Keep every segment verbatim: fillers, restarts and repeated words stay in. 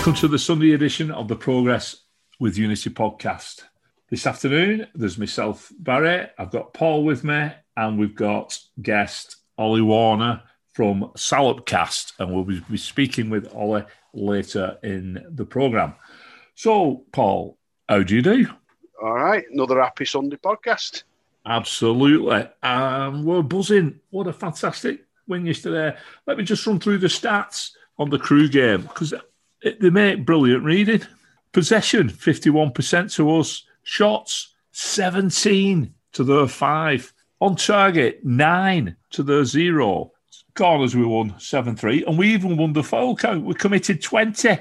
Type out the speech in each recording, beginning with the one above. Welcome to the Sunday edition of the Progress with Unity podcast. This afternoon, there's myself, Barry, I've got Paul with me, and we've got guest Ollie Warner from Salopcast, and we'll be speaking with Ollie later in the programme. So, Paul, how do you do? All right, another happy Sunday podcast. Absolutely. Um, we're buzzing. What a fantastic win yesterday. Let me just run through the stats on the Crew game, because they make brilliant reading. Possession, fifty-one percent to us. Shots, seventeen to their five. On target, nine to their zero. Corners we won, seven three. And we even won the foul count. We committed twenty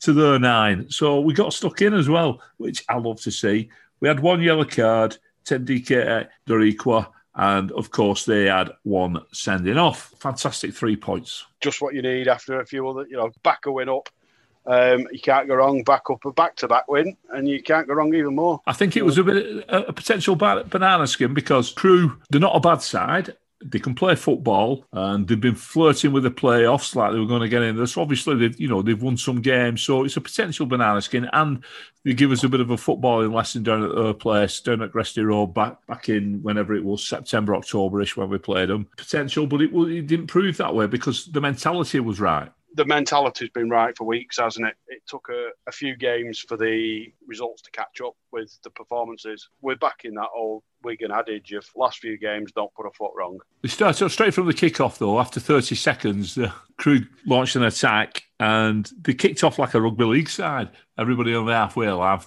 to their nine. So we got stuck in as well, which I love to see. We had one yellow card, Tendike Doriqua, and of course they had one sending off. Fantastic three points. Just what you need after a few other, you know, back a win up. Um, you can't go wrong, back up a back-to-back win, and you can't go wrong even more. I think it was a bit a potential banana skin because Crew, they're not a bad side. They can play football, and they've been flirting with the playoffs like they were going to get in. So obviously, they've, you know, they've won some games, so it's a potential banana skin, and they give us a bit of a footballing lesson down at their place, down at Gresty Road, back back in whenever it was, September, October-ish when we played them. Potential, but it, it didn't prove that way because the mentality was right. The mentality's been right for weeks, hasn't it? It took a, a few games for the results to catch up with the performances. We're back in that old Wigan adage of last few games, don't put a foot wrong. They started straight from the kick-off, though. After thirty seconds, the Crew launched an attack and they kicked off like a rugby league side. Everybody on the halfway line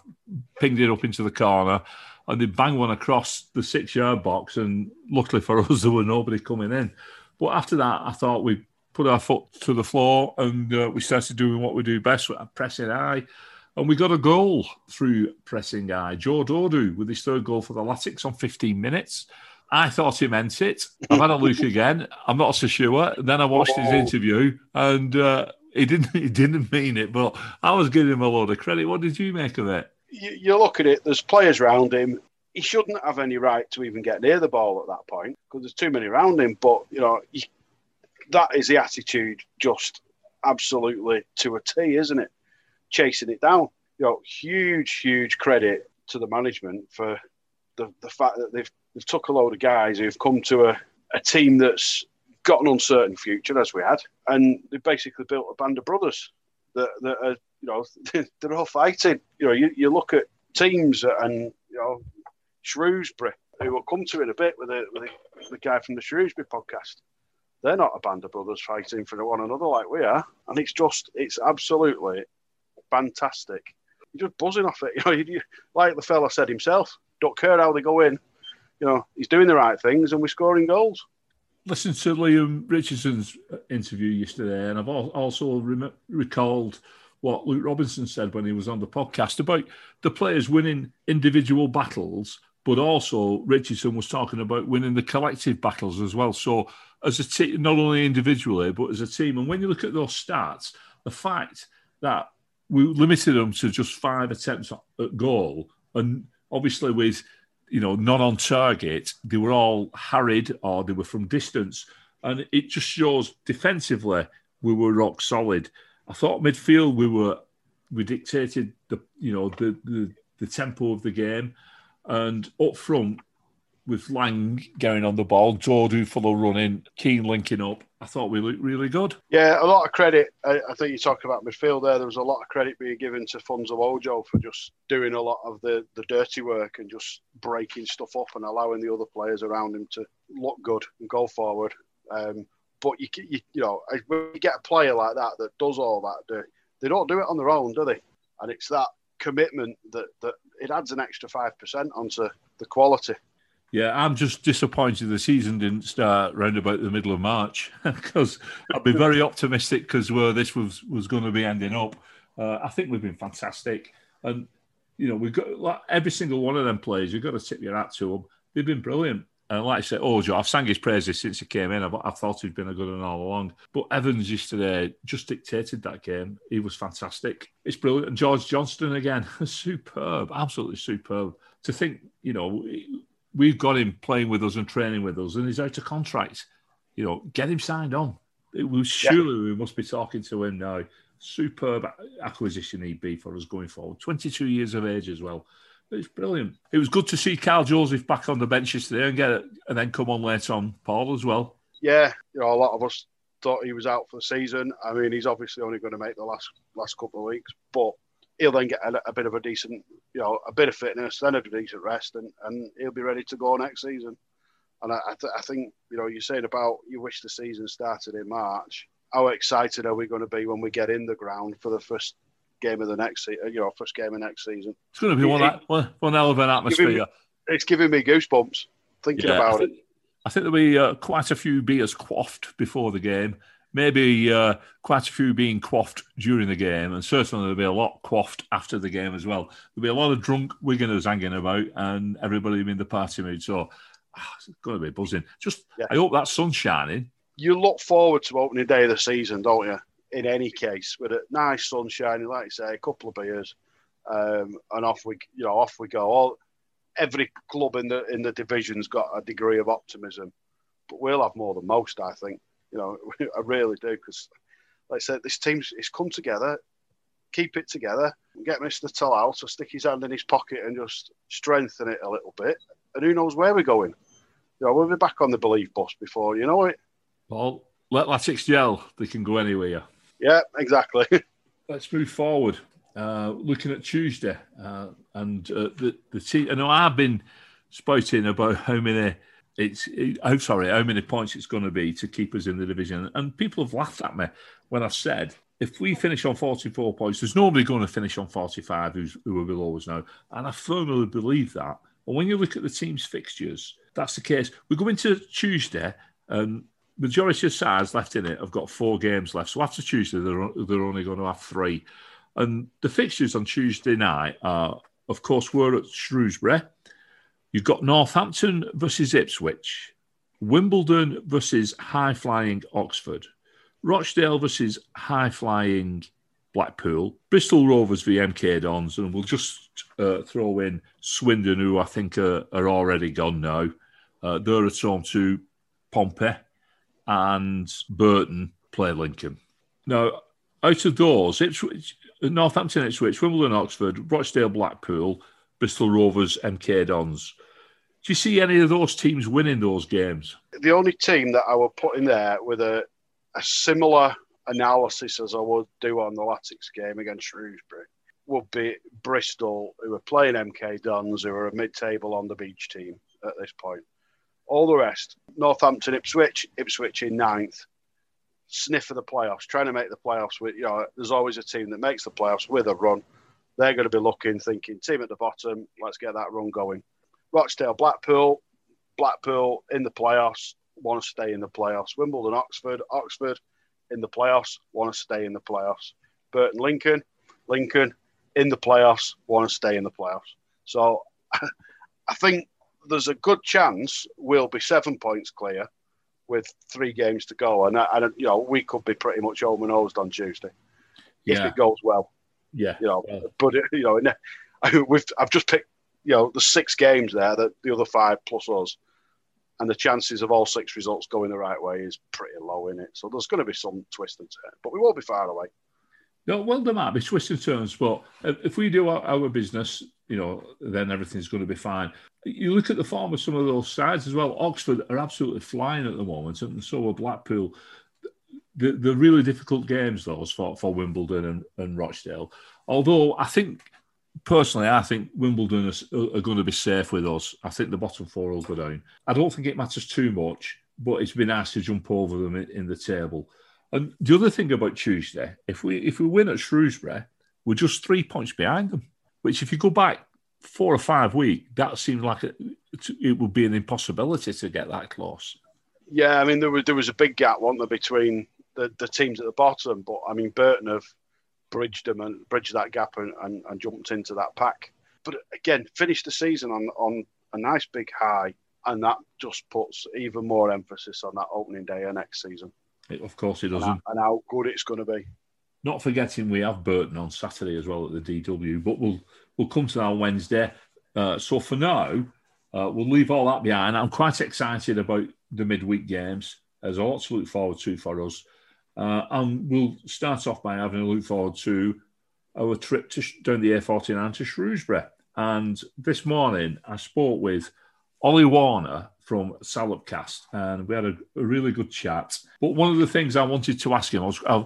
pinged it up into the corner and they banged one across the six-yard box, and luckily for us, there were nobody coming in. But after that, I thought we put our foot to the floor and uh, we started doing what we do best, pressing high. And we got a goal through pressing high. Joe Dodoo with his third goal for the Latics on fifteen minutes. I thought he meant it. I've had a look again. I'm not so sure. And then I watched oh. his interview and uh, he didn't he didn't mean it, but I was giving him a load of credit. What did you make of it? You, you look at it, there's players around him. He shouldn't have any right to even get near the ball at that point because there's too many around him. But, you know, you that is the attitude, just absolutely to a T, isn't it? Chasing it down. You know, huge, huge credit to the management for the, the fact that they've they've took a load of guys who've come to a, a team that's got an uncertain future, as we had, and they've basically built a band of brothers that, that are, you know, they're all fighting. You know, you, you look at teams and, you know, Shrewsbury, who will come to in a bit with the, with the, the guy from the Shrewsbury podcast. They're not a band of brothers fighting for one another like we are. And it's just, it's absolutely fantastic. You're just buzzing off it. You know, you, you, like the fella said himself, don't care how they go in. You know, he's doing the right things and we're scoring goals. Listened to Liam Richardson's interview yesterday, and I've also re- recalled what Luke Robinson said when he was on the podcast about the players winning individual battles, but also Richardson was talking about winning the collective battles as well. So, as a team, not only individually, but as a team. And when you look at those stats, the fact that we limited them to just five attempts at goal, and obviously with, you know, not on target, they were all harried or they were from distance. And it just shows defensively we were rock solid. I thought midfield we were, we dictated the, you know, the, the, the tempo of the game. And up front, with Lang going on the ball, Dodoo Fuller running, Keane linking up, I thought we looked really good. Yeah, a lot of credit. I, I think you talk about midfield there. There was a lot of credit being given to Funds of Ojo for just doing a lot of the, the dirty work and just breaking stuff up and allowing the other players around him to look good and go forward. Um, but, you, you you know, when you get a player like that that does all that dirt, they don't do it on their own, do they? And it's that commitment that, that it adds an extra five percent onto the quality. Yeah, I'm just disappointed the season didn't start round about the middle of March because I'd be very optimistic because where this was, was going to be ending up. Uh, I think we've been fantastic. And, you know, we've got like, every single one of them players, you've got to tip your hat to them. They've been brilliant. And like I said, Ojo, I've sang his praises since he came in. I've, I thought he'd been a good one all along. But Evans yesterday just dictated that game. He was fantastic. It's brilliant. And George Johnston again, superb, absolutely superb. To think, you know, It, we've got him playing with us and training with us, and he's out of contract. You know, get him signed on. It was surely yeah. we must be talking to him now. Superb acquisition he'd be for us going forward. twenty-two years of age as well. It's brilliant. It was good to see Carl Joseph back on the bench yesterday and get it, and then come on later on, Paul, as well. Yeah, you know, a lot of us thought he was out for the season. I mean, he's obviously only going to make the last last couple of weeks, but he'll then get a, a bit of a decent, you know, a bit of fitness, then a decent rest, and, and he'll be ready to go next season. And I, I, th- I think, you know, you're saying about you wish the season started in March. How excited are we going to be when we get in the ground for the first game of the next season, you know, first game of next season? It's going to be one, it, one, one hell of an atmosphere. Giving me, it's giving me goosebumps thinking yeah, about I think, it. I think there'll be uh, quite a few beers quaffed before the game, maybe uh, quite a few being quaffed during the game, and certainly there'll be a lot quaffed after the game as well. There'll be a lot of drunk Wiganers hanging about and everybody in the party mood. So oh, it's going to be buzzing. Just, yeah. I hope that sun's shining. You look forward to opening day of the season, don't you? In any case, with a nice sunshine, like I say, a couple of beers, um, and off we, you know, off we go. All every club in the in the division's got a degree of optimism, but we'll have more than most, I think. You know, I really do, because, like I said, this team's it's come together. Keep it together. Get Mister Tull out to stick his hand in his pocket and just strengthen it a little bit. And who knows where we're going? You know, we'll be back on the Believe bus before you know it. Well, let Latics gel. They can go anywhere. Yeah, exactly. Let's move forward. Uh, looking at Tuesday, uh, and uh, the the team. I know I've been spouting about how many it's. It, I'm sorry, how many points it's going to be to keep us in the division, and people have laughed at me when I've said if we finish on forty-four points, there's nobody going to finish on forty-five who's, who are below us now, and I firmly believe that. And when you look at the team's fixtures, that's the case. We go into Tuesday and. Majority of sides left in it have got four games left. So after Tuesday, they're, they're only going to have three. And the fixtures on Tuesday night are, of course, we're at Shrewsbury. You've got Northampton versus Ipswich. Wimbledon versus high-flying Oxford. Rochdale versus high-flying Blackpool. Bristol Rovers v M K Dons. And we'll just uh, throw in Swindon, who I think are, are already gone now. Uh, they're at home to Pompey. And Burton play Lincoln. Now, out of those, Ipswich, Northampton, Ipswich, Wimbledon, Oxford, Rochdale, Blackpool, Bristol Rovers, M K Dons. Do you see any of those teams winning those games? The only team that I would put in there with a, a similar analysis as I would do on the Latics game against Shrewsbury would be Bristol, who are playing M K Dons, who are a mid-table on the beach team at this point. All the rest, Northampton, Ipswich, Ipswich in ninth, sniff of the playoffs, trying to make the playoffs. With, you know, there's always a team that makes the playoffs with a run. They're going to be looking, thinking, team at the bottom, let's get that run going. Rochdale, Blackpool, Blackpool in the playoffs, want to stay in the playoffs. Wimbledon, Oxford, Oxford in the playoffs, want to stay in the playoffs. Burton, Lincoln, Lincoln in the playoffs, want to stay in the playoffs. So I think... there's a good chance we'll be seven points clear with three games to go. And, and you know, we could be pretty much home and hosed on Tuesday yeah. if it goes well. Yeah. You know, yeah. But, it, you know, I, we've, I've just picked, you know, the six games there, that the other five plus us. And the chances of all six results going the right way is pretty low, isn't it? So there's going to be some twist and turn. But we won't be far away. No, well, there might be twists and turns, but if we do our, our business, you know, then everything's going to be fine. You look at the form of some of those sides as well. Oxford are absolutely flying at the moment, and so are Blackpool. The, the really difficult games, those, for, for Wimbledon and, and Rochdale. Although I think, personally, I think Wimbledon are, are going to be safe with us. I think the bottom four will go down. I don't think it matters too much, but it's been nice to jump over them in, in the table. And the other thing about Tuesday, if we if we win at Shrewsbury, we're just three points behind them, which if you go back four or five weeks, that seemed like it, it would be an impossibility to get that close. Yeah, I mean, there was, there was a big gap, wasn't there, between the, the teams at the bottom, but, I mean, Burton have bridged them and bridged that gap and, and, and jumped into that pack. But, again, finished the season on, on a nice big high, and that just puts even more emphasis on that opening day of next season. It, of course it doesn't. And, and how good it's going to be. Not forgetting we have Burton on Saturday as well at the D W, but we'll we'll come to that on Wednesday. Uh, so for now, uh, we'll leave all that behind. I'm quite excited about the midweek games. There's a lot to look forward to for us. Uh, and we'll start off by having a look forward to our trip to, down the A forty-nine to Shrewsbury. And this morning, I spoke with Ollie Warner from Salopcast, and we had a, a really good chat. But one of the things I wanted to ask him was, uh,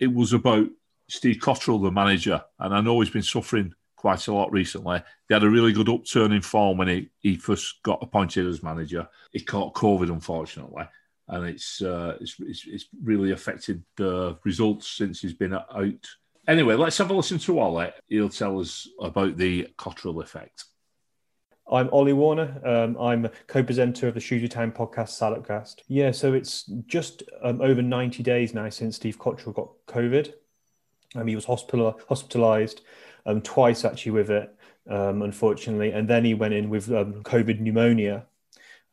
it was about Steve Cotterill, the manager, and I know he's been suffering quite a lot recently. They had a really good upturn in form when he, he first got appointed as manager. He caught COVID, unfortunately, and it's uh, it's, it's it's really affected the results since he's been out. Anyway, let's have a listen to Ollie. He'll tell us about the Cotterill effect. I'm Ollie Warner. Um, I'm co-presenter of the Shooter Town podcast, Salopcast. Yeah, so it's just um, over ninety days now since Steve Cotterill got COVID. Um, he was hospital- hospitalised um, twice, actually, with it, um, unfortunately. And then he went in with um, COVID pneumonia.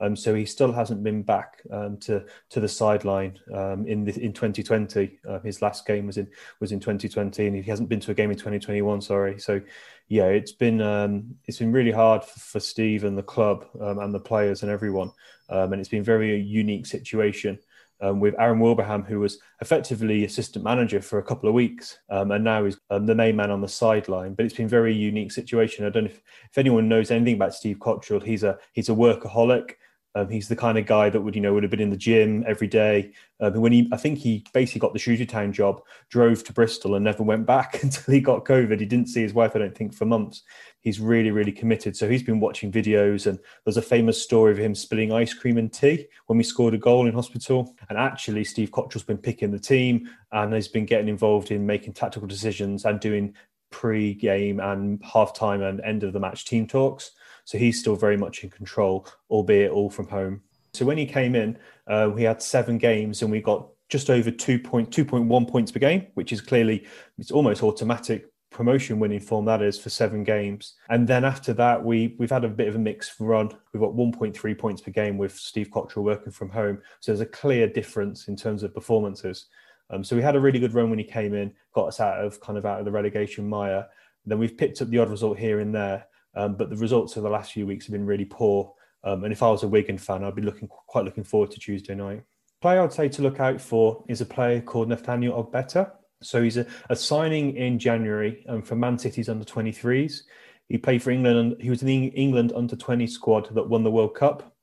Um, so he still hasn't been back um, to to the sideline um, in the, in twenty twenty. Uh, his last game was in was in twenty twenty, and he hasn't been to a game in twenty twenty-one. Sorry. So, yeah, it's been um, it's been really hard for, for Steve and the club um, and the players and everyone, um, and it's been very a unique situation um, with Aaron Wilbraham, who was effectively assistant manager for a couple of weeks, um, and now is um, the main man on the sideline. But it's been a very unique situation. I don't know if, if anyone knows anything about Steve Cotterill. He's a he's a workaholic. Um, he's the kind of guy that would, you know, would have been in the gym every day. Um, when he, I think he basically got the Shooter Town job, drove to Bristol and never went back until he got COVID. He didn't see his wife, I don't think, for months. He's really, really committed. So he's been watching videos, and there's a famous story of him spilling ice cream and tea when we scored a goal in hospital. And actually, Steve Cotterill's been picking the team and has been getting involved in making tactical decisions and doing pre-game and half-time and end-of-the-match team talks. So he's still very much in control, albeit all from home. So when he came in, uh, we had seven games and we got just over two point one points per game, which is clearly, it's almost automatic promotion winning form, that is, for seven games. And then after that, we, we've had a bit of a mixed run. We've got one point three points per game with Steve Cotterill working from home. So there's a clear difference in terms of performances. Um, so we had a really good run when he came in, got us out of kind of out of the relegation mire. Then we've picked up the odd result here and there. Um, but the results of the last few weeks have been really poor. Um, and if I was a Wigan fan, I'd be looking quite looking forward to Tuesday night. Player I'd say to look out for is a player called Nathaniel Ogbetta. So he's a, a signing in January um, for Man City's under twenty-threes. He played for England, and he was in the England under twenty squad that won the World Cup.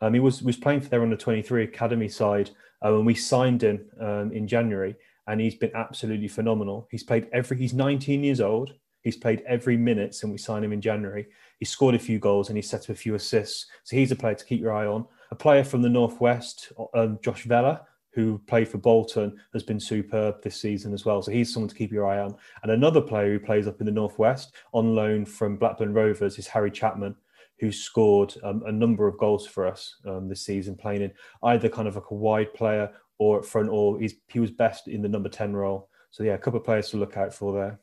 Um, he was was playing for their under twenty-three academy side, um, and we signed him um, in January. And he's been absolutely phenomenal. He's played every. He's nineteen years old. He's played every minute since we signed him in January. He scored a few goals and he set up a few assists. So he's a player to keep your eye on. A player from the Northwest, um, Josh Vella, who played for Bolton, has been superb this season as well. So he's someone to keep your eye on. And another player who plays up in the Northwest on loan from Blackburn Rovers is Harry Chapman, who scored um, a number of goals for us um, this season, playing in either kind of like a wide player or at front, or he's, he was best in the number ten role. So yeah, a couple of players to look out for there.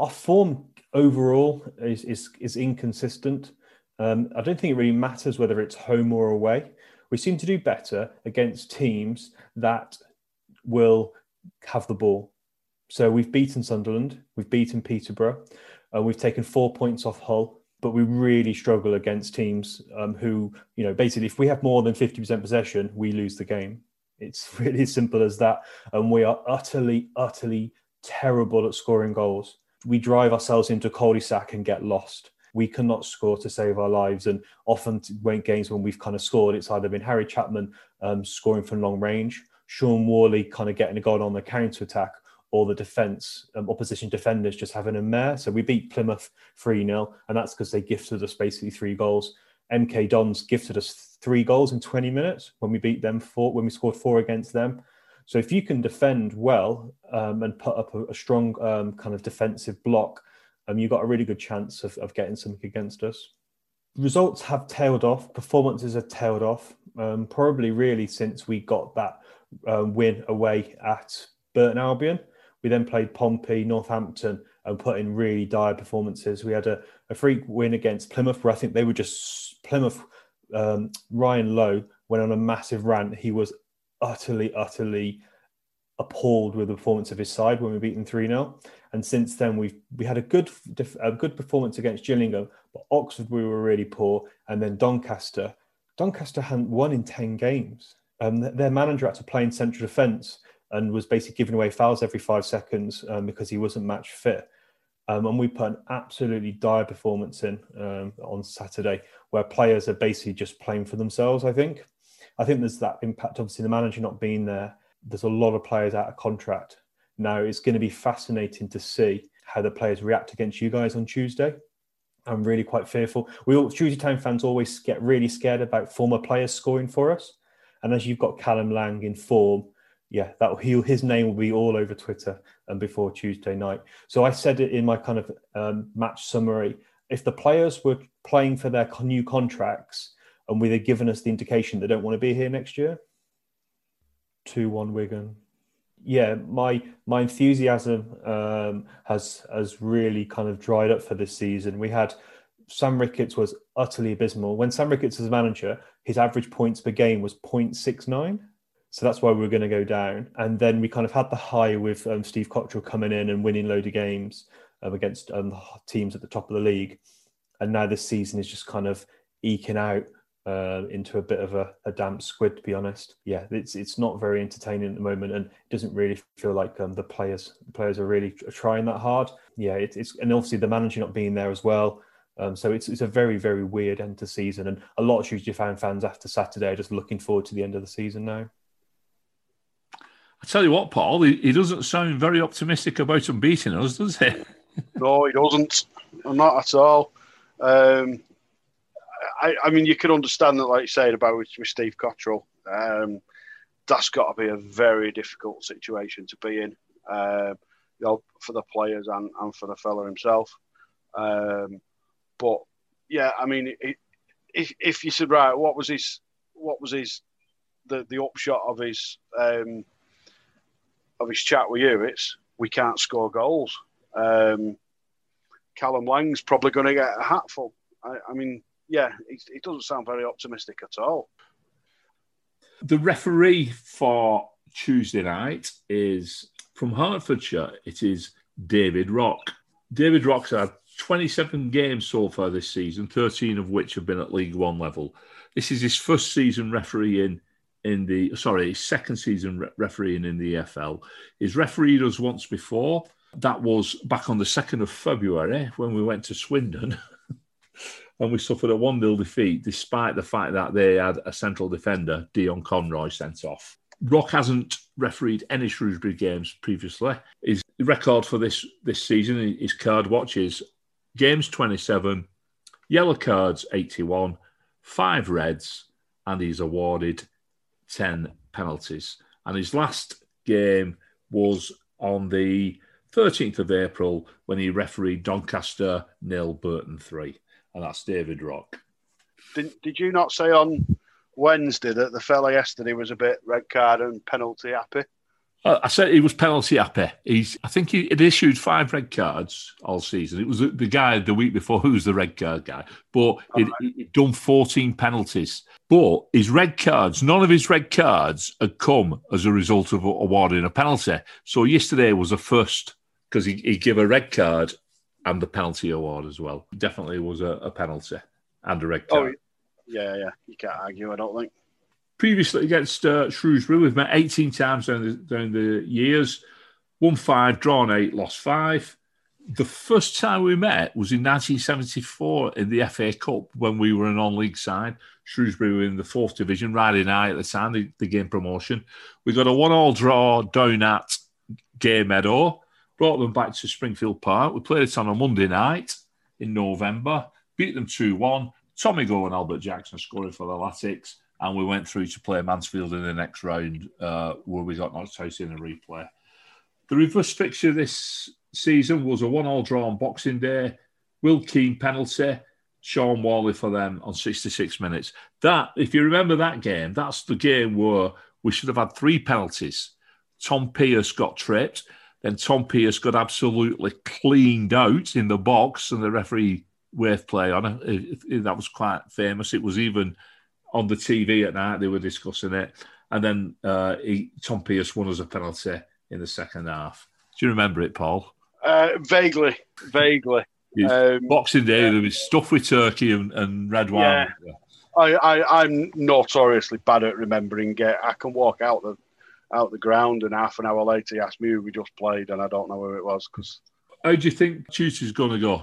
Our form overall is is, is inconsistent. Um, I don't think it really matters whether it's home or away. We seem to do better against teams that will have the ball. So we've beaten Sunderland, we've beaten Peterborough, uh, we've taken four points off Hull, but we really struggle against teams um, who, you know, basically if we have more than fifty percent possession, we lose the game. It's really as simple as that. And we are utterly, utterly terrible at scoring goals. We drive ourselves into a cul-de-sac and get lost. We cannot score to save our lives. And often when games when we've kind of scored, it's either been Harry Chapman um, scoring from long range, Sean Worley kind of getting a goal on the counter-attack, or the defence, um, opposition defenders just having a mare. So we beat Plymouth three nil, and that's because they gifted us basically three goals. M K Dons gifted us three goals in twenty minutes when we beat them four, when we scored four against them. So if you can defend well um, and put up a, a strong um, kind of defensive block, um, you've got a really good chance of, of getting something against us. Results have tailed off. Performances have tailed off, um, probably really since we got that um, win away at Burton Albion. We then played Pompey, Northampton, and put in really dire performances. We had a, a freak win against Plymouth, where I think they were just... Plymouth, um, Ryan Lowe went on a massive rant. He was utterly, utterly appalled with the performance of his side when we beat them three nil. And since then, we've we had a good a good performance against Gillingham, but Oxford, we were really poor. And then Doncaster. Doncaster hadn't won in ten games. Um, their manager had to play in central defence and was basically giving away fouls every five seconds um, because he wasn't match fit. Um, and we put an absolutely dire performance in um, on Saturday, where players are basically just playing for themselves, I think. I think there's that impact, obviously, the manager not being there. There's a lot of players out of contract. Now, it's going to be fascinating to see how the players react against you guys on Tuesday. I'm really quite fearful. We all, Shooter Town fans always get really scared about former players scoring for us. And as you've got Callum Lang in form, yeah, that he, his name will be all over Twitter and before Tuesday night. So I said it in my kind of um, match summary. If the players were playing for their new contracts and were they given us the indication they don't want to be here next year, two one Wigan. Yeah, my my enthusiasm um, has has really kind of dried up for this season. We had Sam Ricketts was utterly abysmal. When Sam Ricketts was manager, his average points per game was zero point six nine. So that's why we were going to go down. And then we kind of had the high with um, Steve Cotterill coming in and winning a load of games um, against um, teams at the top of the league. And now this season is just kind of eking out uh, into a bit of a, a damp squid, to be honest. Yeah, it's it's not very entertaining at the moment, and it doesn't really feel like um, the players players are really trying that hard. Yeah, it, it's and obviously the manager not being there as well. Um, so it's it's a very, very weird end to season. And a lot of Shooter Town fans after Saturday are just looking forward to the end of the season now. I tell you what, Paul, he, he doesn't sound very optimistic about him beating us, does he? No, he doesn't. Not at all. Um, I, I mean, you can understand that, like you said, about with, with Steve Cotterill. Um, that's got to be a very difficult situation to be in, uh, you know, for the players and, and for the fella himself. Um, but, yeah, I mean, it, if, if you said, right, what was his, what was his, the, the upshot of his... Um, of his chat with you, it's we can't score goals. Um, Callum Lang's probably going to get a hatful. I, I mean, yeah, it, it doesn't sound very optimistic at all. The referee for Tuesday night is from Hertfordshire. It is David Rock. David Rock's had twenty-seven games so far this season, thirteen of which have been at League One level. This is his first season refereeing in the, sorry, his second season re- refereeing in the E F L. He's refereed us once before. That was back on the second of February when we went to Swindon and we suffered a one nil defeat despite the fact that they had a central defender, Dion Conroy, sent off. Rock hasn't refereed any Shrewsbury games previously. His record for this, this season, his card watch is games twenty-seven, yellow cards eighty-one, five reds, and he's awarded ten penalties. And his last game was on the thirteenth of April when he refereed Doncaster nil, Burton three. And that's David Rock. Did, did you not say on Wednesday that the fella yesterday was a bit red card and penalty happy? Uh, I said he was penalty happy. He's, I think he had issued five red cards all season. It was the, the guy the week before who was the red card guy. But he'd, right. he'd done fourteen penalties. But his red cards, none of his red cards had come as a result of awarding a penalty. So yesterday was a first because he, he gave a red card and the penalty award as well. Definitely was a, a penalty and a red card. Oh, yeah, yeah. You can't argue, I don't think. Previously against uh, Shrewsbury, we've met eighteen times down the, down the years. Won five, drawn eight, lost five. The first time we met was in nineteen seventy-four in the F A Cup when we were a non-league side. Shrewsbury were in the fourth division, riding high at the time, they, they gained promotion. We got a one-all draw down at Gay Meadow, brought them back to Springfield Park. We played it on a Monday night in November, beat them two one. Tommy Goh and Albert Jackson scoring for the Latics. And we went through to play Mansfield in the next round uh, where we got knocked out in a replay. The reverse fixture this season was a one-all draw on Boxing Day. Will Keane penalty, Sean Warley for them on sixty-six minutes. That, if you remember that game, that's the game where we should have had three penalties. Tom Pearce got tripped. Then Tom Pearce got absolutely cleaned out in the box and the referee waved play on it. That was quite famous. It was even... on the T V at night, they were discussing it. And then uh, he, Tom Pearce won as a penalty in the second half. Do you remember it, Paul? Uh, vaguely, vaguely. Um, Boxing Day, yeah. There was stuff with turkey and, and red wine. Yeah. I, I, I'm notoriously bad at remembering. It. I can walk out the, out the ground, and half an hour later he asked me who we just played, and I don't know who it was. Cause... How do you think Tutor's going to go?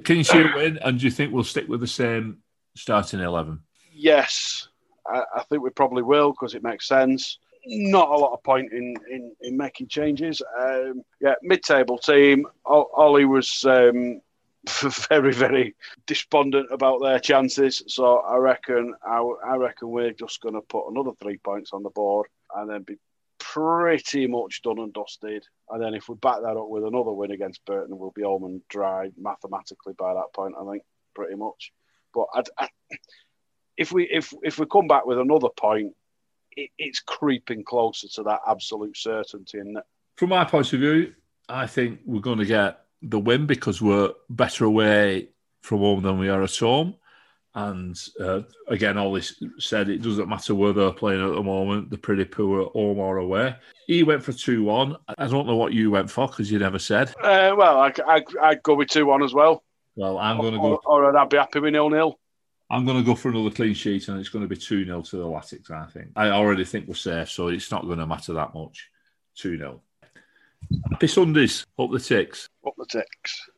Can you see a win, and do you think we'll stick with the same starting eleven? Yes, I, I think we probably will, because it makes sense. Not a lot of point in, in, in making changes. Um, yeah, mid-table team. O- Ollie was um, very, very despondent about their chances. So I reckon I, I reckon we're just going to put another three points on the board and then be pretty much done and dusted. And then if we back that up with another win against Burton, we'll be home and dry mathematically by that point, I think, pretty much. But I'd, I, if we if if we come back with another point, it's creeping closer to that absolute certainty. And from my point of view, I think we're going to get the win because we're better away from home than we are at home. And uh, again, Ollie said it doesn't matter where they're playing at the moment, they're pretty poor home or away. He went for two one. I don't know what you went for because you never said. Uh, well, I, I, I'd go with two one as well. Well, I'm going to go... Or, or I'd be happy with nil nil. I'm going to go for another clean sheet, and it's going to be two nil to the Latics, I think. I already think we're safe, so it's not going to matter that much. two nil. Happy Sundays. Up the ticks. Up the ticks.